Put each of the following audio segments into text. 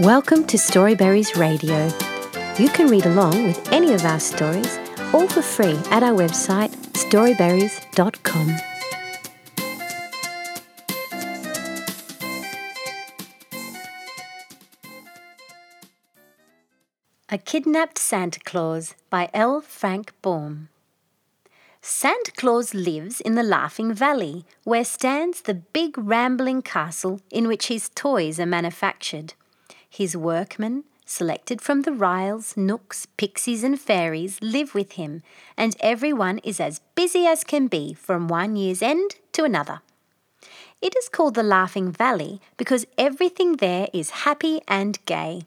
Welcome to Storyberries Radio. You can read along with any of our stories, all for free, at our website, storyberries.com. A Kidnapped Santa Claus by L. Frank Baum. Santa Claus lives in the Laughing Valley, where stands the big rambling castle in which his toys are manufactured. His workmen, selected from the Ryls, Knooks, Pixies and Fairies, live with him, and everyone is as busy as can be from one year's end to another. It is called the Laughing Valley because everything there is happy and gay.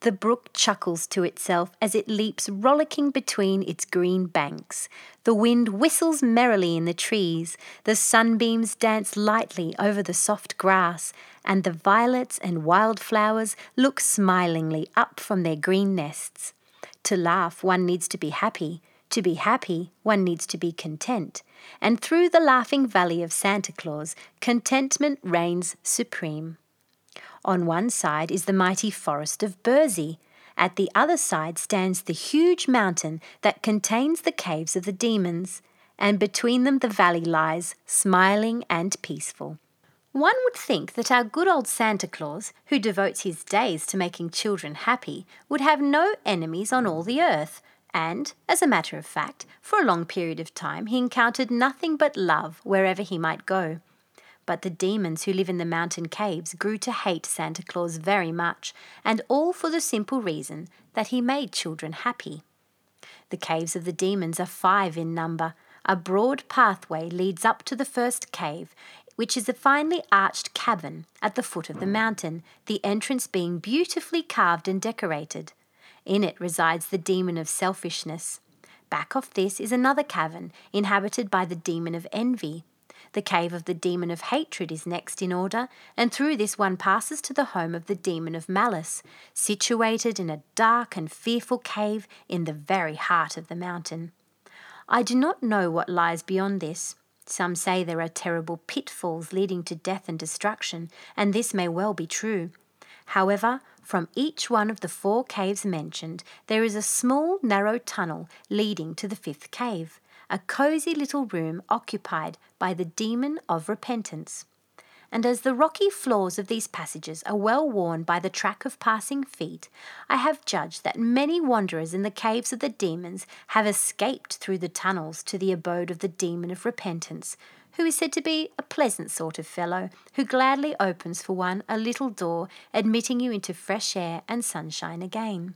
The brook chuckles to itself as it leaps rollicking between its green banks. The wind whistles merrily in the trees. The sunbeams dance lightly over the soft grass, and the violets and wildflowers look smilingly up from their green nests. To laugh, one needs to be happy. To be happy, one needs to be content. And through the Laughing Valley of Santa Claus, contentment reigns supreme. On one side is the mighty forest of Burzee. At the other side stands the huge mountain that contains the caves of the demons, and between them the valley lies, smiling and peaceful. One would think that our good old Santa Claus, who devotes his days to making children happy, would have no enemies on all the earth, and, as a matter of fact, for a long period of time he encountered nothing but love wherever he might go. But the demons who live in the mountain caves grew to hate Santa Claus very much, and all for the simple reason that he made children happy. The caves of the demons are 5 in number. A broad pathway leads up to the first cave, which is a finely arched cavern at the foot of the mountain, the entrance being beautifully carved and decorated. In it resides the demon of selfishness. Back of this is another cavern, inhabited by the demon of envy. The cave of the demon of hatred is next in order, and through this one passes to the home of the demon of malice, situated in a dark and fearful cave in the very heart of the mountain. I do not know what lies beyond this. Some say there are terrible pitfalls leading to death and destruction, and this may well be true. However, from each one of the 4 caves mentioned, there is a small, narrow tunnel leading to the 5th cave, a cosy little room occupied by the demon of repentance. And as the rocky floors of these passages are well worn by the track of passing feet, I have judged that many wanderers in the caves of the demons have escaped through the tunnels to the abode of the demon of repentance, who is said to be a pleasant sort of fellow who gladly opens for one a little door, admitting you into fresh air and sunshine again.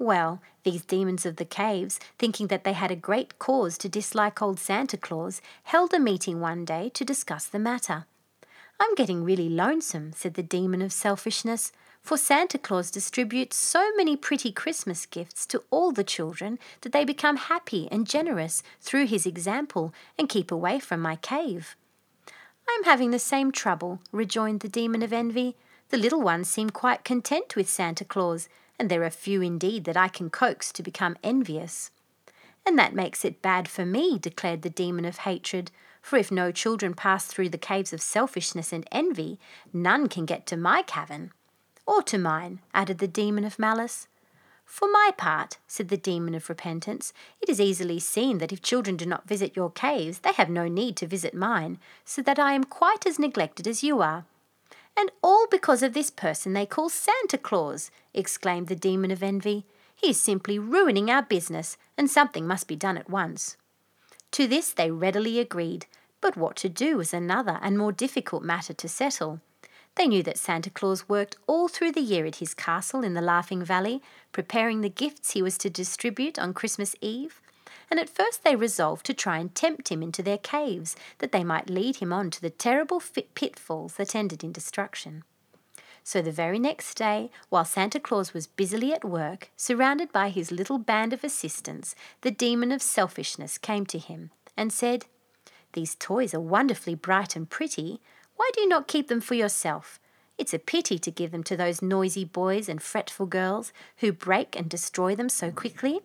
Well, these demons of the caves, thinking that they had a great cause to dislike old Santa Claus, held a meeting one day to discuss the matter. "I'm getting really lonesome," said the demon of selfishness, "for Santa Claus distributes so many pretty Christmas gifts to all the children that they become happy and generous through his example and keep away from my cave." "I'm having the same trouble," rejoined the demon of envy. "The little ones seem quite content with Santa Claus, and there are few indeed that I can coax to become envious." "And that makes it bad for me," declared the demon of hatred, "for if no children pass through the caves of selfishness and envy, none can get to my cavern." "Or to mine," added the demon of malice. "For my part," said the demon of repentance, "it is easily seen that if children do not visit your caves, they have no need to visit mine, so that I am quite as neglected as you are." "And all because of this person they call Santa Claus," exclaimed the demon of envy. "He is simply ruining our business, and something must be done at once." To this they readily agreed, but what to do was another and more difficult matter to settle. They knew that Santa Claus worked all through the year at his castle in the Laughing Valley, preparing the gifts he was to distribute on Christmas Eve, and at first they resolved to try and tempt him into their caves, that they might lead him on to the terrible pitfalls that ended in destruction. So the very next day, while Santa Claus was busily at work, surrounded by his little band of assistants, the demon of selfishness came to him and said, "These toys are wonderfully bright and pretty. Why do you not keep them for yourself? It's a pity to give them to those noisy boys and fretful girls who break and destroy them so quickly."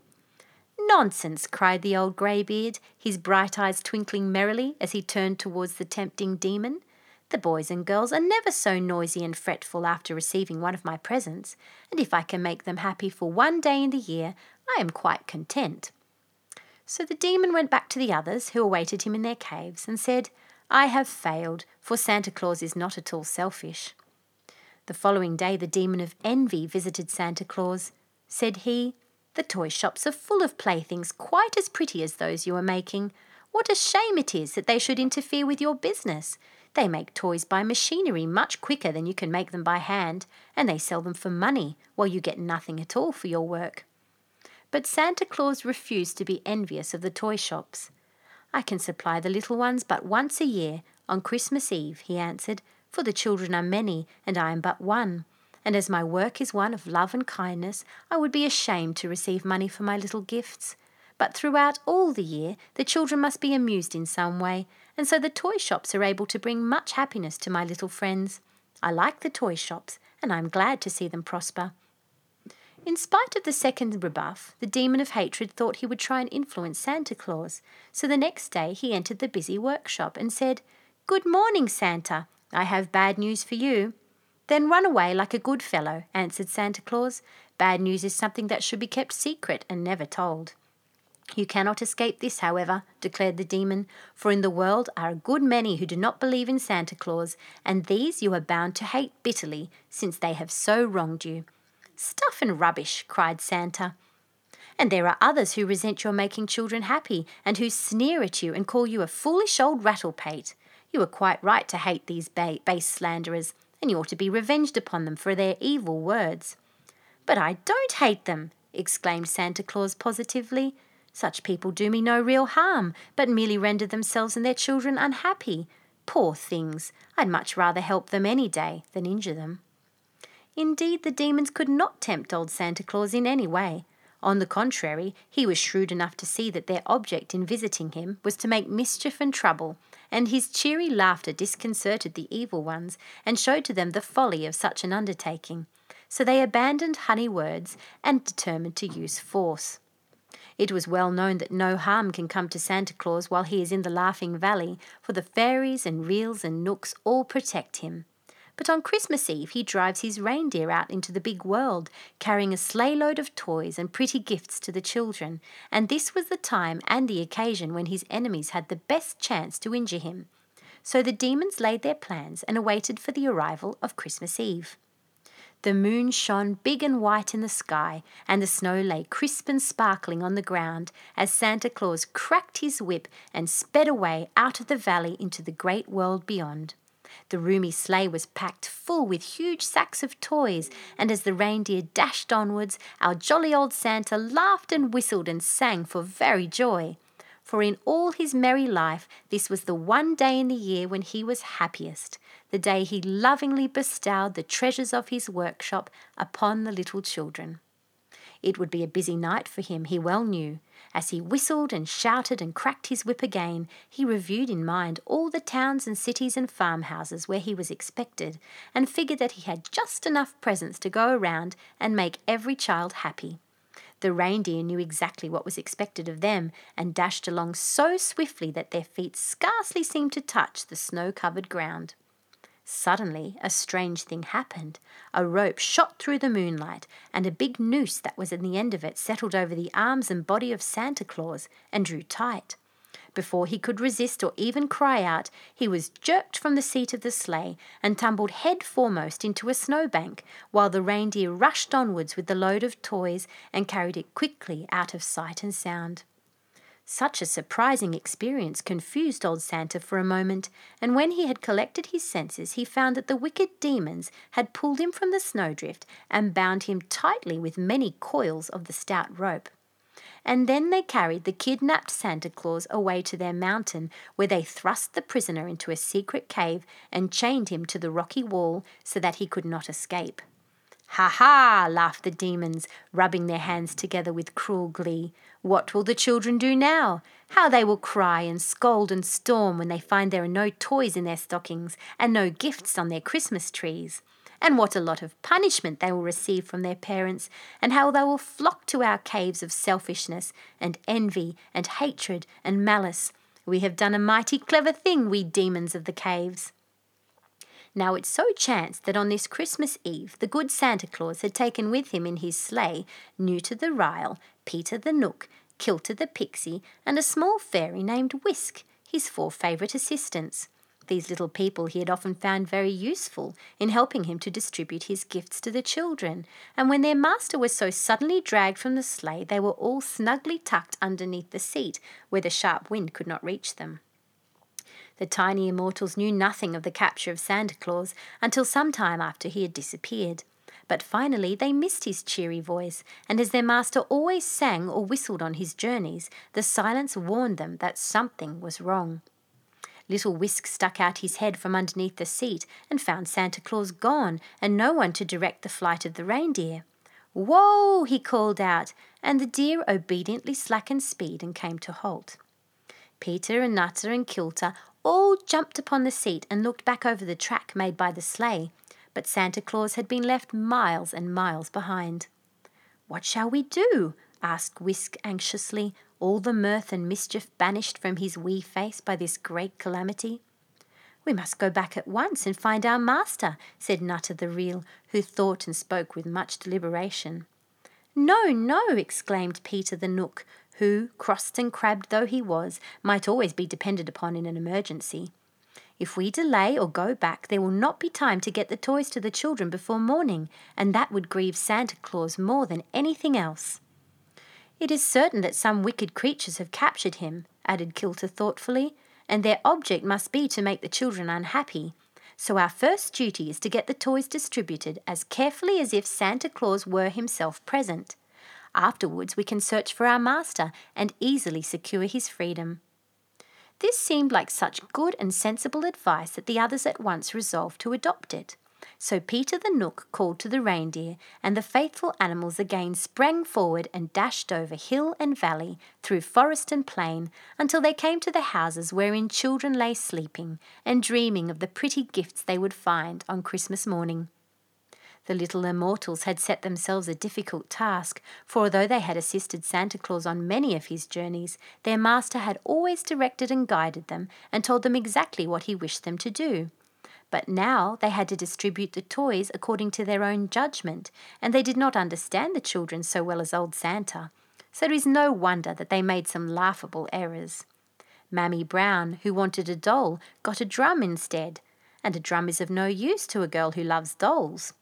"Nonsense!" cried the old greybeard, his bright eyes twinkling merrily as he turned towards the tempting demon. The boys and girls are never so noisy and fretful after receiving one of my presents, and if I can make them happy for one day in the year, I am quite content." So the demon went back to the others who awaited him in their caves and said, "I have failed, for Santa Claus is not at all selfish." The following day the demon of envy visited Santa Claus. Said he, "The toy shops are full of playthings quite as pretty as those you are making. What a shame it is that they should interfere with your business. They make toys by machinery much quicker than you can make them by hand, and they sell them for money, while you get nothing at all for your work." But Santa Claus refused to be envious of the toy shops. "I can supply the little ones but once a year, on Christmas Eve," he answered, "for the children are many, and I am but one. And as my work is one of love and kindness, I would be ashamed to receive money for my little gifts. But throughout all the year, the children must be amused in some way, and so the toy shops are able to bring much happiness to my little friends. I like the toy shops, and I'm glad to see them prosper." In spite of the second rebuff, the demon of hatred thought he would try and influence Santa Claus, so the next day he entered the busy workshop and said, "Good morning, Santa. I have bad news for you." "Then run away like a good fellow," answered Santa Claus. "Bad news is something that should be kept secret and never told." "You cannot escape this, however," declared the demon, "for in the world are a good many who do not believe in Santa Claus, and these you are bound to hate bitterly, since they have so wronged you." "Stuff and rubbish," cried Santa. "And there are others who resent your making children happy, and who sneer at you and call you a foolish old rattle-pate. You are quite right to hate these base slanderers, and you ought to be revenged upon them for their evil words." "But I don't hate them," exclaimed Santa Claus positively. "Such people do me no real harm, but merely render themselves and their children unhappy. Poor things! I'd much rather help them any day than injure them." Indeed, the demons could not tempt old Santa Claus in any way. On the contrary, he was shrewd enough to see that their object in visiting him was to make mischief and trouble, and his cheery laughter disconcerted the evil ones and showed to them the folly of such an undertaking. So they abandoned honey words and determined to use force. It was well known that no harm can come to Santa Claus while he is in the Laughing Valley, for the Fairies and Ryls and Knooks all protect him. But on Christmas Eve he drives his reindeer out into the big world, carrying a sleighload of toys and pretty gifts to the children, and this was the time and the occasion when his enemies had the best chance to injure him. So the demons laid their plans and awaited for the arrival of Christmas Eve. The moon shone big and white in the sky, and the snow lay crisp and sparkling on the ground as Santa Claus cracked his whip and sped away out of the valley into the great world beyond. The roomy sleigh was packed full with huge sacks of toys, and as the reindeer dashed onwards, our jolly old Santa laughed and whistled and sang for very joy. For in all his merry life, this was the one day in the year when he was happiest, the day he lovingly bestowed the treasures of his workshop upon the little children. It would be a busy night for him, he well knew. As he whistled and shouted and cracked his whip again, he reviewed in mind all the towns and cities and farmhouses where he was expected, and figured that he had just enough presents to go around and make every child happy. The reindeer knew exactly what was expected of them and dashed along so swiftly that their feet scarcely seemed to touch the snow-covered ground. Suddenly a strange thing happened. A rope shot through the moonlight, and a big noose that was in the end of it settled over the arms and body of Santa Claus and drew tight. Before he could resist or even cry out, he was jerked from the seat of the sleigh and tumbled head foremost into a snowbank, while the reindeer rushed onwards with the load of toys and carried it quickly out of sight and sound. Such a surprising experience confused old Santa for a moment, and when he had collected his senses he found that the wicked demons had pulled him from the snowdrift and bound him tightly with many coils of the stout rope. And then they carried the kidnapped Santa Claus away to their mountain, where they thrust the prisoner into a secret cave and chained him to the rocky wall so that he could not escape. "Ha ha!" laughed the demons, rubbing their hands together with cruel glee. "What will the children do now? How they will cry and scold and storm when they find there are no toys in their stockings and no gifts on their Christmas trees. And what a lot of punishment they will receive from their parents, and how they will flock to our caves of selfishness and envy and hatred and malice. We have done a mighty clever thing, we demons of the caves." Now it so chanced that on this Christmas Eve the good Santa Claus had taken with him in his sleigh Nuter the Ryl, Peter the Knook, Kilter the Pixie, and a small fairy named Whisk, his four favourite assistants. These little people he had often found very useful in helping him to distribute his gifts to the children, and when their master was so suddenly dragged from the sleigh they were all snugly tucked underneath the seat where the sharp wind could not reach them. The tiny immortals knew nothing of the capture of Santa Claus until some time after he had disappeared. But finally they missed his cheery voice, and as their master always sang or whistled on his journeys, the silence warned them that something was wrong. Little Whisk stuck out his head from underneath the seat and found Santa Claus gone and no one to direct the flight of the reindeer. "Whoa!" he called out, and the deer obediently slackened speed and came to halt. Peter and Nuter and Kilter all jumped upon the seat and looked back over the track made by the sleigh, but Santa Claus had been left miles and miles behind. "What shall we do?" asked Whisk anxiously, all the mirth and mischief banished from his wee face by this great calamity. "We must go back at once and find our master," said Nuter the Ryl, who thought and spoke with much deliberation. "No, no," exclaimed Peter the Knook, who, crossed and crabbed though he was, might always be depended upon in an emergency. "If we delay or go back, there will not be time to get the toys to the children before morning, and that would grieve Santa Claus more than anything else." "It is certain that some wicked creatures have captured him," added Kilter thoughtfully, "and their object must be to make the children unhappy. So our first duty is to get the toys distributed as carefully as if Santa Claus were himself present. Afterwards we can search for our master and easily secure his freedom." This seemed like such good and sensible advice that the others at once resolved to adopt it. So Peter the Knook called to the reindeer, and the faithful animals again sprang forward and dashed over hill and valley, through forest and plain, until they came to the houses wherein children lay sleeping and dreaming of the pretty gifts they would find on Christmas morning. The little immortals had set themselves a difficult task, for although they had assisted Santa Claus on many of his journeys, their master had always directed and guided them and told them exactly what he wished them to do. But now they had to distribute the toys according to their own judgment, and they did not understand the children so well as old Santa, so it is no wonder that they made some laughable errors. Mammy Brown, who wanted a doll, got a drum instead, and a drum is of no use to a girl who loves dolls.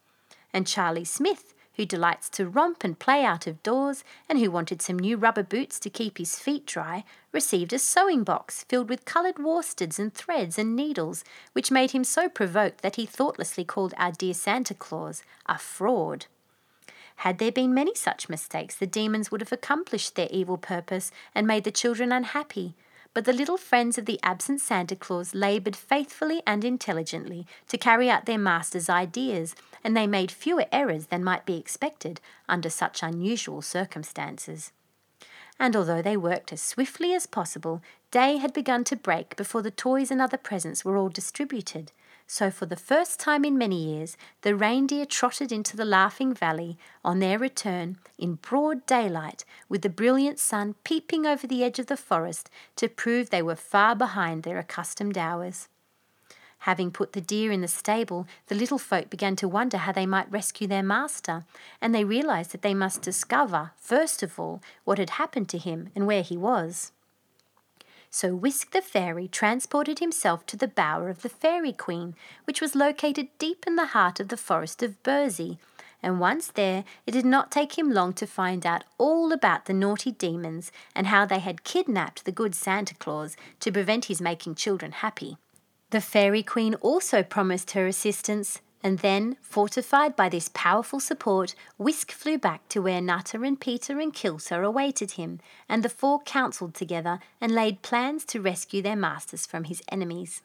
And Charlie Smith, who delights to romp and play out of doors, and who wanted some new rubber boots to keep his feet dry, received a sewing box filled with coloured worsteds and threads and needles, which made him so provoked that he thoughtlessly called our dear Santa Claus a fraud. Had there been many such mistakes, the demons would have accomplished their evil purpose and made the children unhappy, but the little friends of the absent Santa Claus laboured faithfully and intelligently to carry out their master's ideas, and they made fewer errors than might be expected under such unusual circumstances. And although they worked as swiftly as possible, day had begun to break before the toys and other presents were all distributed. So for the first time in many years, the reindeer trotted into the Laughing Valley on their return in broad daylight, with the brilliant sun peeping over the edge of the forest to prove they were far behind their accustomed hours. Having put the deer in the stable, the little folk began to wonder how they might rescue their master, and they realised that they must discover, first of all, what had happened to him and where he was. So Whisk the Fairy transported himself to the bower of the Fairy Queen, which was located deep in the heart of the forest of Burzee, and once there it did not take him long to find out all about the naughty demons and how they had kidnapped the good Santa Claus to prevent his making children happy. The Fairy Queen also promised her assistance, and then, fortified by this powerful support, Whisk flew back to where Nuter and Peter and Kilter awaited him, and the four counselled together and laid plans to rescue their masters from his enemies.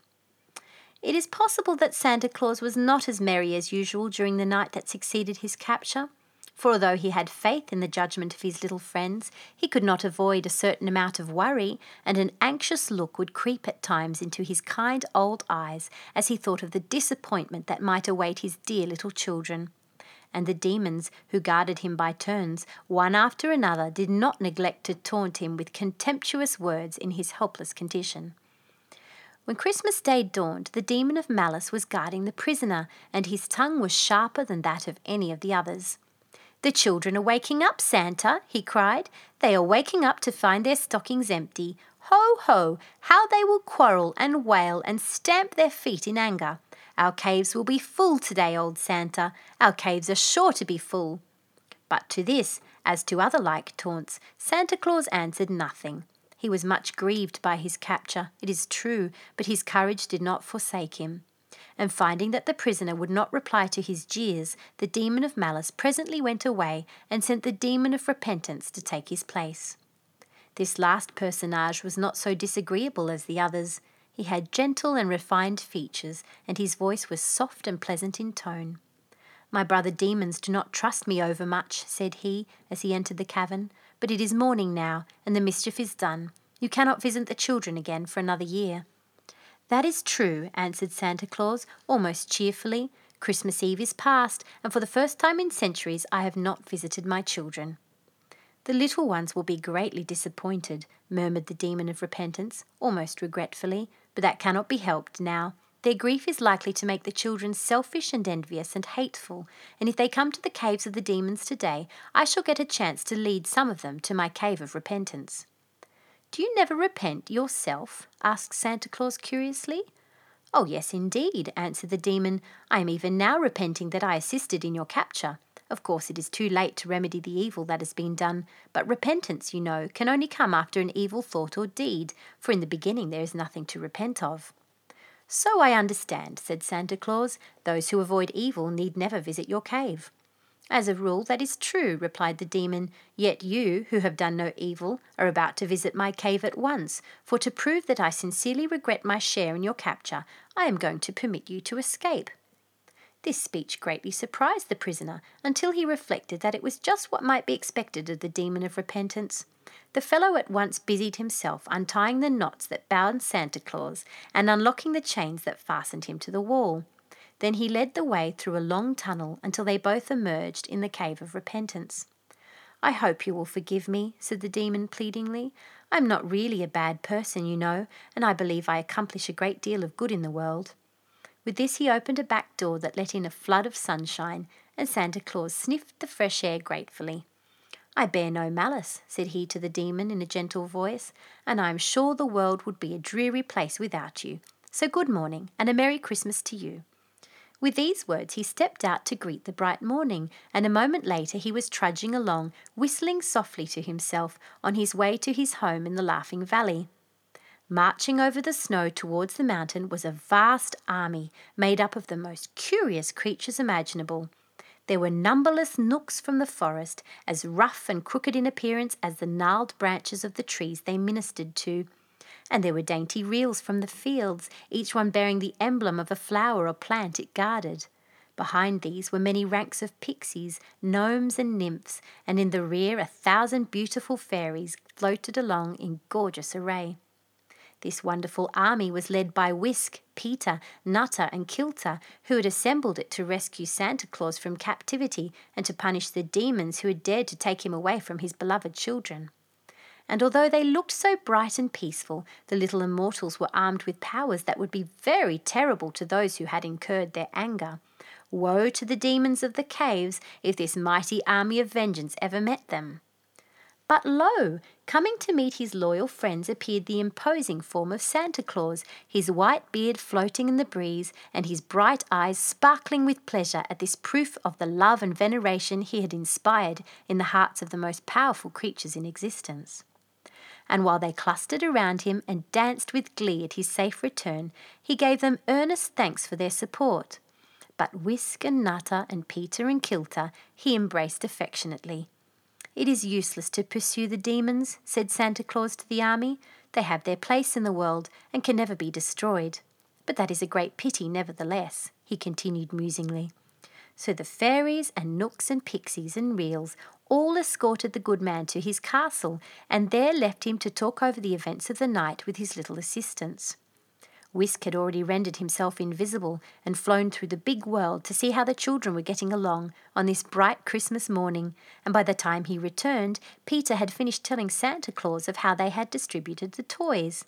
It is possible that Santa Claus was not as merry as usual during the night that succeeded his capture, for although he had faith in the judgment of his little friends, he could not avoid a certain amount of worry, and an anxious look would creep at times into his kind old eyes as he thought of the disappointment that might await his dear little children. And the demons, who guarded him by turns, one after another, did not neglect to taunt him with contemptuous words in his helpless condition. When Christmas Day dawned, the demon of malice was guarding the prisoner, and his tongue was sharper than that of any of the others. "The children are waking up, Santa," he cried. "They are waking up to find their stockings empty. Ho, ho, how they will quarrel and wail and stamp their feet in anger. Our caves will be full today, old Santa. Our caves are sure to be full." But to this, as to other like taunts, Santa Claus answered nothing. He was much grieved by his capture, it is true, but his courage did not forsake him. And finding that the prisoner would not reply to his jeers, the demon of malice presently went away and sent the demon of repentance to take his place. This last personage was not so disagreeable as the others. He had gentle and refined features, and his voice was soft and pleasant in tone. "My brother demons do not trust me overmuch," said he, as he entered the cavern. "But it is morning now, and the mischief is done. You cannot visit the children again for another year." "That is true," answered Santa Claus, almost cheerfully. "Christmas Eve is past, and for the first time in centuries I have not visited my children." "The little ones will be greatly disappointed," murmured the demon of repentance, almost regretfully, "but that cannot be helped now. Their grief is likely to make the children selfish and envious and hateful, and if they come to the caves of the demons today, I shall get a chance to lead some of them to my cave of repentance." "Do you never repent yourself?" asked Santa Claus curiously. "Oh, yes, indeed," answered the demon. "I am even now repenting that I assisted in your capture. Of course it is too late to remedy the evil that has been done, but repentance, you know, can only come after an evil thought or deed, for in the beginning there is nothing to repent of." "So I understand," said Santa Claus. "Those who avoid evil need never visit your cave." "As a rule, that is true," replied the demon. "Yet you, who have done no evil, are about to visit my cave at once, for to prove that I sincerely regret my share in your capture, I am going to permit you to escape." This speech greatly surprised the prisoner, until he reflected that it was just what might be expected of the demon of repentance. The fellow at once busied himself untying the knots that bound Santa Claus and unlocking the chains that fastened him to the wall. Then he led the way through a long tunnel until they both emerged in the cave of repentance. "I hope you will forgive me," said the demon pleadingly. "I am not really a bad person, you know, and I believe I accomplish a great deal of good in the world." With this he opened a back door that let in a flood of sunshine, and Santa Claus sniffed the fresh air gratefully. "I bear no malice," said he to the demon in a gentle voice, "and I am sure the world would be a dreary place without you. So good morning, and a Merry Christmas to you." With these words he stepped out to greet the bright morning, and a moment later he was trudging along, whistling softly to himself, on his way to his home in the Laughing Valley. Marching over the snow towards the mountain was a vast army made up of the most curious creatures imaginable. There were numberless Knooks from the forest, as rough and crooked in appearance as the gnarled branches of the trees they ministered to. And there were dainty Ryls from the fields, each one bearing the emblem of a flower or plant it guarded. Behind these were many ranks of Pixies, gnomes and nymphs, and in the rear 1,000 beautiful fairies floated along in gorgeous array. This wonderful army was led by Whisk, Peter, Nuter and Kilter, who had assembled it to rescue Santa Claus from captivity and to punish the demons who had dared to take him away from his beloved children. And although they looked so bright and peaceful, the little immortals were armed with powers that would be very terrible to those who had incurred their anger. Woe to the demons of the caves if this mighty army of vengeance ever met them! But lo! Coming to meet his loyal friends appeared the imposing form of Santa Claus, his white beard floating in the breeze and his bright eyes sparkling with pleasure at this proof of the love and veneration he had inspired in the hearts of the most powerful creatures in existence. And while they clustered around him and danced with glee at his safe return, he gave them earnest thanks for their support. But Whisk and Nuter and Peter and Kilter he embraced affectionately. "It is useless to pursue the demons," said Santa Claus to the army. "They have their place in the world and can never be destroyed. But that is a great pity nevertheless," he continued musingly. So the fairies and Knooks and Pixies and Ryls all escorted the good man to his castle and there left him to talk over the events of the night with his little assistants. Whisk had already rendered himself invisible and flown through the big world to see how the children were getting along on this bright Christmas morning, and by the time he returned, Peter had finished telling Santa Claus of how they had distributed the toys.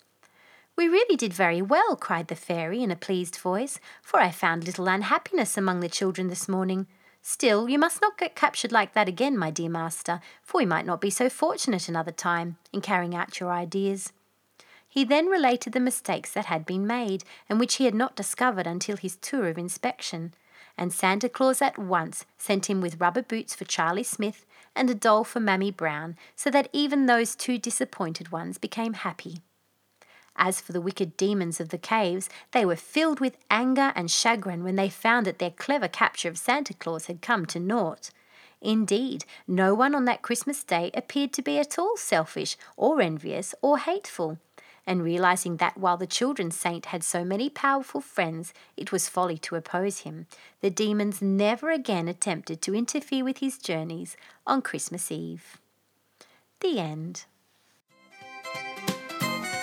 "We really did very well," cried the fairy in a pleased voice, "for I found little unhappiness among the children this morning. Still, you must not get captured like that again, my dear master, for we might not be so fortunate another time in carrying out your ideas." He then related the mistakes that had been made and which he had not discovered until his tour of inspection, and Santa Claus at once sent him with rubber boots for Charlie Smith and a doll for Mammy Brown, so that even those two disappointed ones became happy. As for the wicked demons of the caves, they were filled with anger and chagrin when they found that their clever capture of Santa Claus had come to naught. Indeed, no one on that Christmas day appeared to be at all selfish or envious or hateful, and realizing that while the children's saint had so many powerful friends, it was folly to oppose him, the demons never again attempted to interfere with his journeys on Christmas Eve. The end.